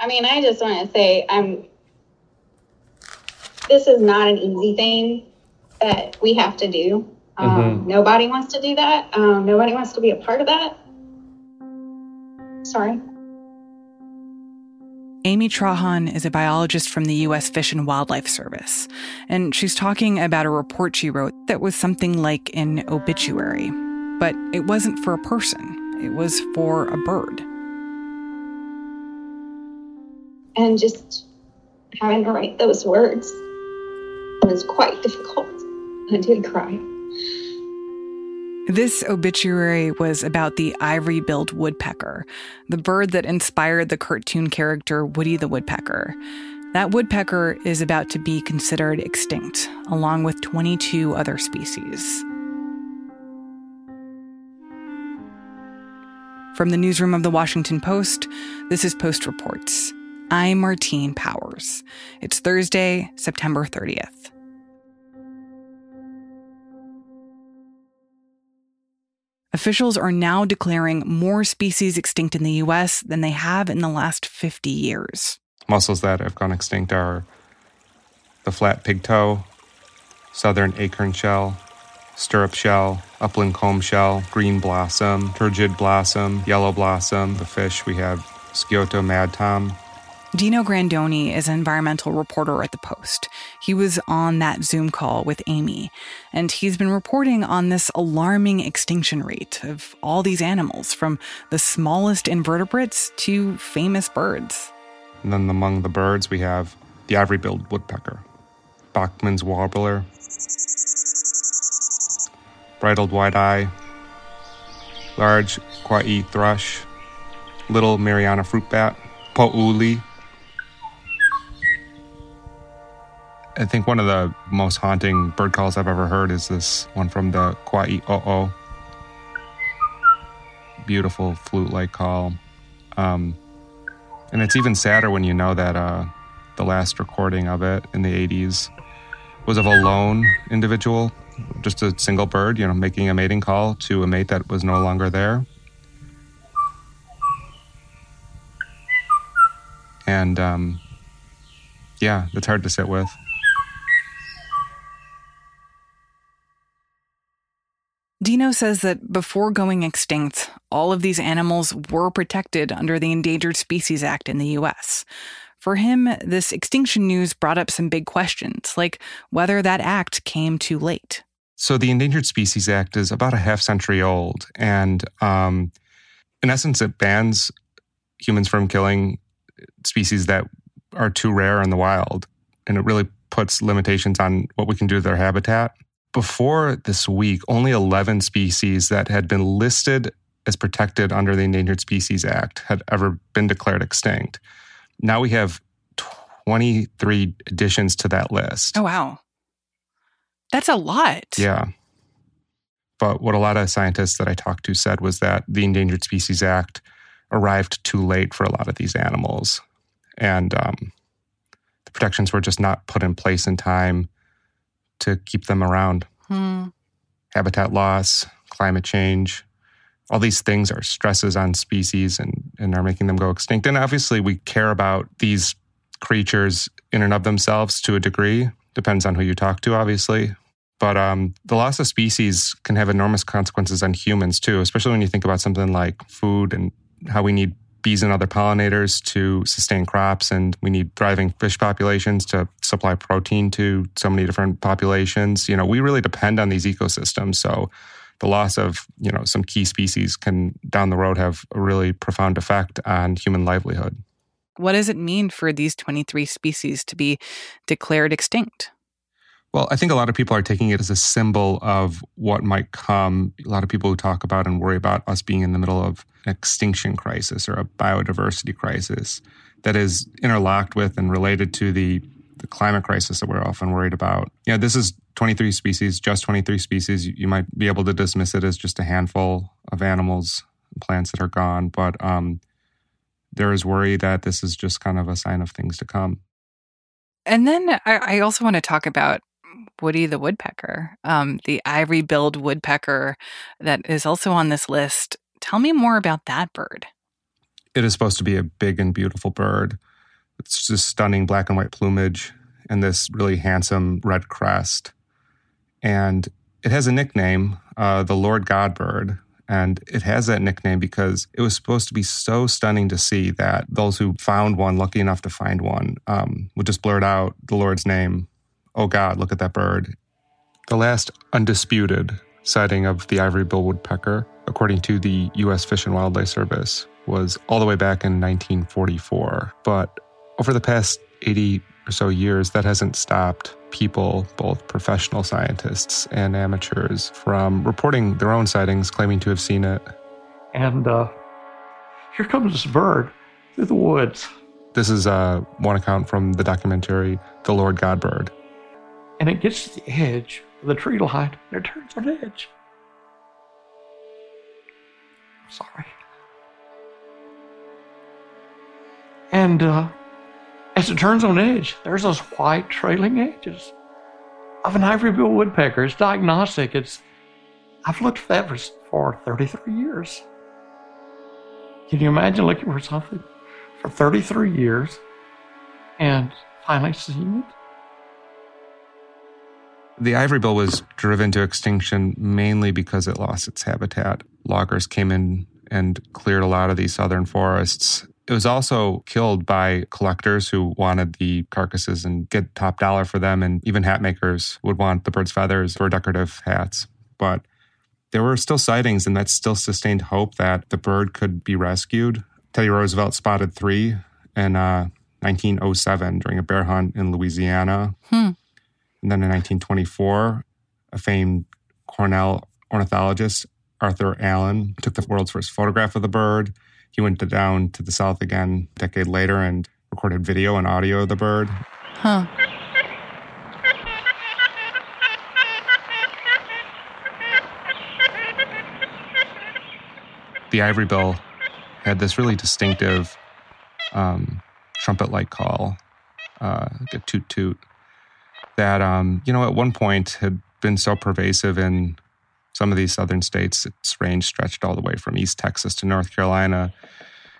I mean, I just want to say this is not an easy thing that we have to do. Nobody wants to do that. Nobody wants to be a part of that. Sorry. Amy Trahan is a biologist from the U.S. Fish and Wildlife Service, and she's talking about a report she wrote that was something like an obituary. But it wasn't for a person. It was for a bird. And just having to write those words was quite difficult. I did cry. This obituary was about the ivory-billed woodpecker, the bird that inspired the cartoon character Woody the Woodpecker. That woodpecker is about to be considered extinct, along with 22 other species. From the newsroom of The Washington Post, this is Post Reports. I'm Martine Powers. It's Thursday, September 30th. Officials are now declaring more species extinct in the U.S. than they have in the last 50 years. Mussels that have gone extinct are the flat pigtoe, southern acorn shell, stirrup shell, upland comb shell, green blossom, turgid blossom, yellow blossom. The fish, we have Scioto madtom. Dino Grandoni is an environmental reporter at the Post. He was on that Zoom call with Amy, and he's been reporting on this alarming extinction rate of all these animals, from the smallest invertebrates to famous birds. And then among the birds, we have the ivory-billed woodpecker, Bachman's warbler, bridled white-eye, large kwa'i thrush, little Mariana fruit bat, pa'uli. I think one of the most haunting bird calls I've ever heard is this one from the kwa'i o. Beautiful flute-like call. And it's even sadder when you know that the last recording of it in the 80s was of a lone individual, just a single bird, making a mating call to a mate that was no longer there. And that's hard to sit with. Dino says that before going extinct, all of these animals were protected under the Endangered Species Act in the U.S. For him, this extinction news brought up some big questions, like whether that act came too late. So the Endangered Species Act is about a half century old, and in essence, it bans humans from killing species that are too rare in the wild, and it really puts limitations on what we can do to their habitat. Before this week, only 11 species that had been listed as protected under the Endangered Species Act had ever been declared extinct. Now we have 23 additions to that list. Oh, wow. That's a lot. Yeah. But what a lot of scientists that I talked to said was that the Endangered Species Act arrived too late for a lot of these animals. And the protections were just not put in place in time to keep them around. Habitat loss, climate change, all these things are stresses on species and are making them go extinct. And obviously we care about these creatures in and of themselves to a degree. Depends on who you talk to, obviously. But the loss of species can have enormous consequences on humans too, especially when you think about something like food and how we need bees and other pollinators to sustain crops, and we need thriving fish populations to supply protein to so many different populations. We really depend on these ecosystems. So the loss of, some key species can down the road have a really profound effect on human livelihood. What does it mean for these 23 species to be declared extinct? Well, I think a lot of people are taking it as a symbol of what might come. A lot of people who talk about and worry about us being in the middle of an extinction crisis or a biodiversity crisis that is interlocked with and related to the climate crisis that we're often worried about. This is 23 species, just 23 species. You might be able to dismiss it as just a handful of animals and plants that are gone, but there is worry that this is just kind of a sign of things to come. And then I also want to talk about Woody the woodpecker, the ivory-billed woodpecker that is also on this list. Tell me more about that bird. It is supposed to be a big and beautiful bird. It's just stunning black and white plumage and this really handsome red crest. And it has a nickname, the Lord God Bird. And it has that nickname because it was supposed to be so stunning to see that those who found one, lucky enough to find one, would just blurt out the Lord's name. Oh God, look at that bird. The last undisputed sighting of the ivory-billed woodpecker, according to the U.S. Fish and Wildlife Service, was all the way back in 1944. But over the past 80 or so years, that hasn't stopped people, both professional scientists and amateurs, from reporting their own sightings, claiming to have seen it. And here comes this bird through the woods. This is one account from the documentary, The Lord God Bird. And it gets to the edge of the tree line, and it turns on edge. I'm sorry. And as it turns on edge, there's those white trailing edges of an ivory-billed woodpecker. It's diagnostic. I've looked for that for 33 years. Can you imagine looking for something for 33 years and finally seeing it? The ivory bill was driven to extinction mainly because it lost its habitat. Loggers came in and cleared a lot of these southern forests. It was also killed by collectors who wanted the carcasses and get top dollar for them, and even hat makers would want the bird's feathers for decorative hats. But there were still sightings, and that still sustained hope that the bird could be rescued. Teddy Roosevelt spotted 3 in 1907 during a bear hunt in Louisiana. And then in 1924, a famed Cornell ornithologist, Arthur Allen, took the world's first photograph of the bird. He went down to the South again a decade later and recorded video and audio of the bird. The ivory bill had this really distinctive trumpet-like call, like a toot-toot, that, at one point had been so pervasive in some of these southern states, its range stretched all the way from East Texas to North Carolina,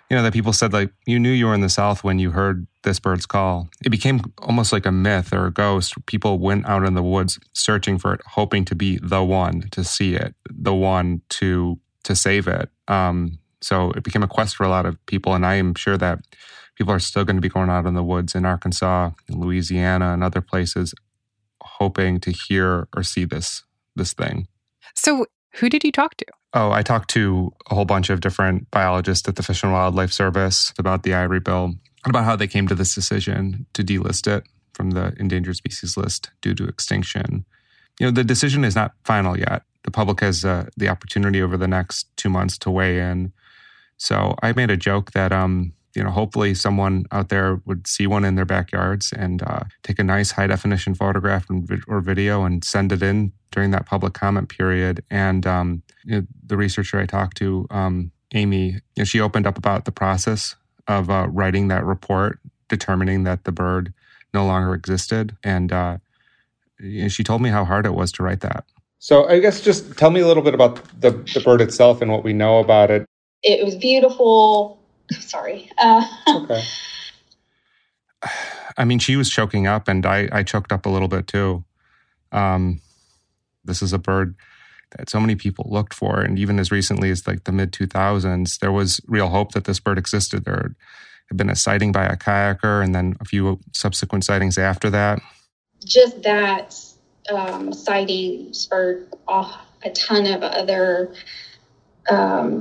that people said, like, you knew you were in the South when you heard this bird's call. It became almost like a myth or a ghost. People went out in the woods searching for it, hoping to be the one to see it, the one to save it. So it became a quest for a lot of people, and I am sure that people are still going to be going out in the woods in Arkansas, in Louisiana, and other places hoping to hear or see this thing. So who did you talk to? Oh, I talked to a whole bunch of different biologists at the Fish and Wildlife Service about the ivory bill and about how they came to this decision to delist it from the endangered species list due to extinction. The decision is not final yet. The public has the opportunity over the next 2 months to weigh in. So I made a joke that, hopefully someone out there would see one in their backyards and take a nice high-definition photograph or video and send it in during that public comment period. And the researcher I talked to, Amy, she opened up about the process of writing that report, determining that the bird no longer existed. And she told me how hard it was to write that. So I guess just tell me a little bit about the bird itself and what we know about it. It was beautiful. Sorry. Okay. I mean, she was choking up, and I choked up a little bit too. This is a bird that so many people looked for, and even as recently as like the mid-2000s, there was real hope that this bird existed. There had been a sighting by a kayaker, and then a few subsequent sightings after that. Just that sighting spurred off a ton of other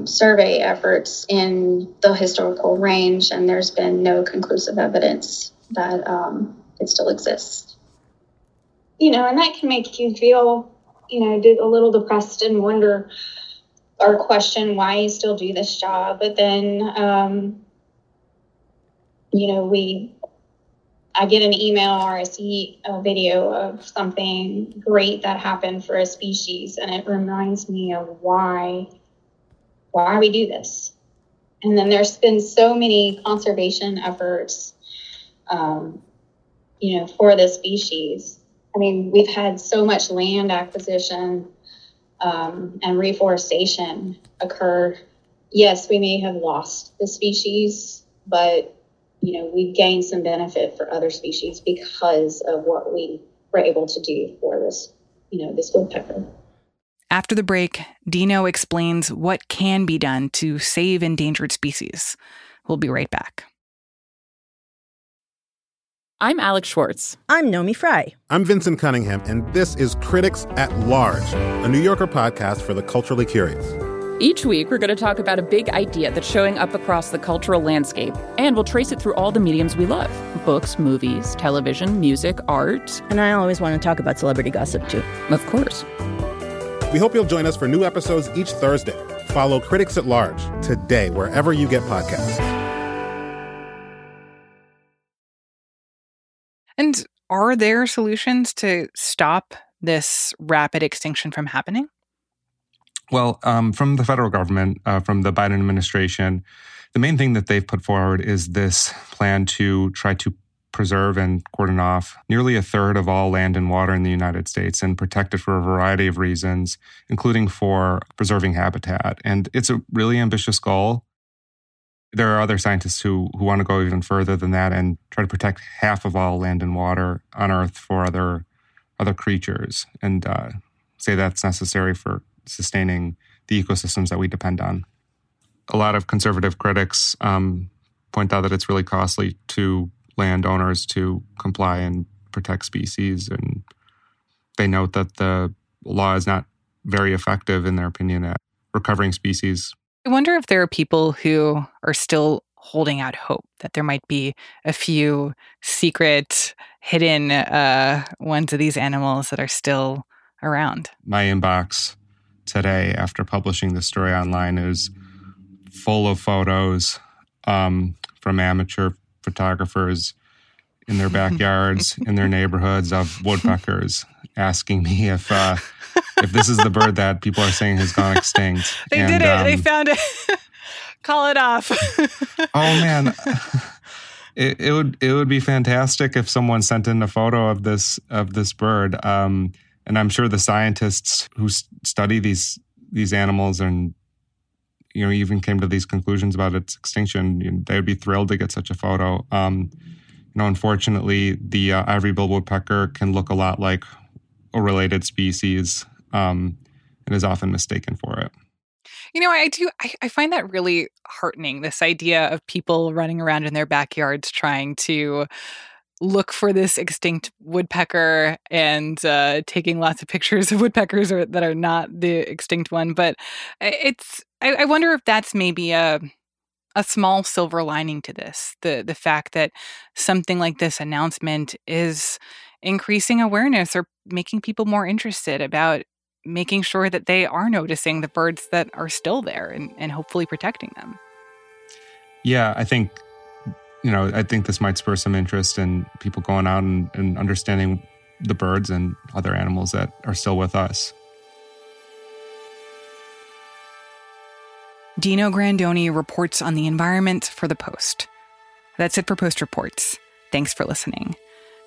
survey efforts in the historical range, and there's been no conclusive evidence that it still exists. And that can make you feel, a little depressed and wonder or question why you still do this job. But then, I get an email or I see a video of something great that happened for a species, and it reminds me of why we do this. And then there's been so many conservation efforts, for this species. I mean, we've had so much land acquisition and reforestation occur yes, we may have lost the species, but we've gained some benefit for other species because of what we were able to do for this, this woodpecker. After the break, Dino explains what can be done to save endangered species. We'll be right back. I'm Alex Schwartz. I'm Nomi Fry. I'm Vincent Cunningham, and this is Critics at Large, a New Yorker podcast for the culturally curious. Each week, we're going to talk about a big idea that's showing up across the cultural landscape, and we'll trace it through all the mediums we love. Books, movies, television, music, art. And I always want to talk about celebrity gossip, too. Of course. We hope you'll join us for new episodes each Thursday. Follow Critics at Large today, wherever you get podcasts. And are there solutions to stop this rapid extinction from happening? Well, from the federal government, from the Biden administration, the main thing that they've put forward is this plan to try to preserve and cordon off nearly a third of all land and water in the United States and protect it for a variety of reasons, including for preserving habitat. And it's a really ambitious goal. There are other scientists who want to go even further than that and try to protect half of all land and water on Earth for other creatures and say that's necessary for sustaining the ecosystems that we depend on. A lot of conservative critics point out that it's really costly to landowners to comply and protect species, and they note that the law is not very effective, in their opinion, at recovering species. I wonder if there are people who are still holding out hope that there might be a few secret, hidden ones of these animals that are still around. My inbox today, after publishing the story online, is full of photos from amateur photographers in their backyards, in their neighborhoods, of woodpeckers asking me if this is the bird that people are saying has gone extinct. They found it. Call it off. Oh man, it would be fantastic if someone sent in a photo of this bird. And I'm sure the scientists who study these animals and even came to these conclusions about its extinction, they would be thrilled to get such a photo. Unfortunately, the ivory-billed woodpecker can look a lot like a related species and is often mistaken for it. I find that really heartening, this idea of people running around in their backyards trying to look for this extinct woodpecker and taking lots of pictures of woodpeckers that are not the extinct one. But I wonder if that's maybe a small silver lining to this, the fact that something like this announcement is increasing awareness or making people more interested about making sure that they are noticing the birds that are still there and hopefully protecting them. Yeah, I think this might spur some interest in people going out and understanding the birds and other animals that are still with us. Dino Grandoni reports on the environment for The Post. That's it for Post Reports. Thanks for listening.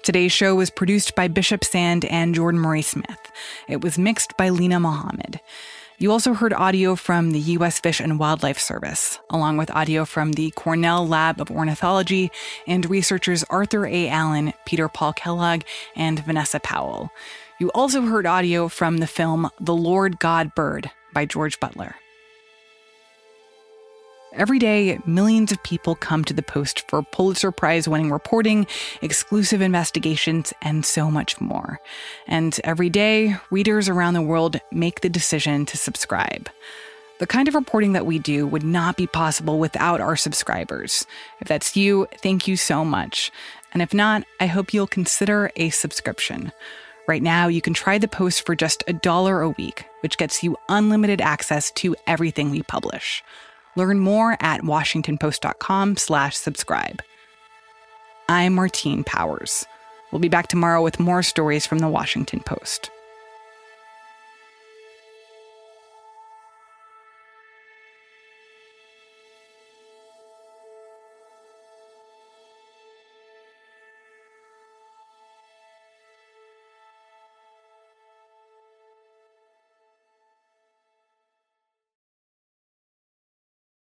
Today's show was produced by Bishop Sand and Jordan Murray Smith. It was mixed by Lena Mohammed. You also heard audio from the U.S. Fish and Wildlife Service, along with audio from the Cornell Lab of Ornithology and researchers Arthur A. Allen, Peter Paul Kellogg, and Vanessa Powell. You also heard audio from the film The Lord God Bird by George Butler. Every day, millions of people come to the Post for Pulitzer Prize-winning reporting, exclusive investigations, and so much more. And every day, readers around the world make the decision to subscribe. The kind of reporting that we do would not be possible without our subscribers. If that's you, thank you so much. And if not, I hope you'll consider a subscription. Right now, you can try the Post for just $1 a week, which gets you unlimited access to everything we publish. Learn more at washingtonpost.com/subscribe. I'm Martine Powers. We'll be back tomorrow with more stories from The Washington Post.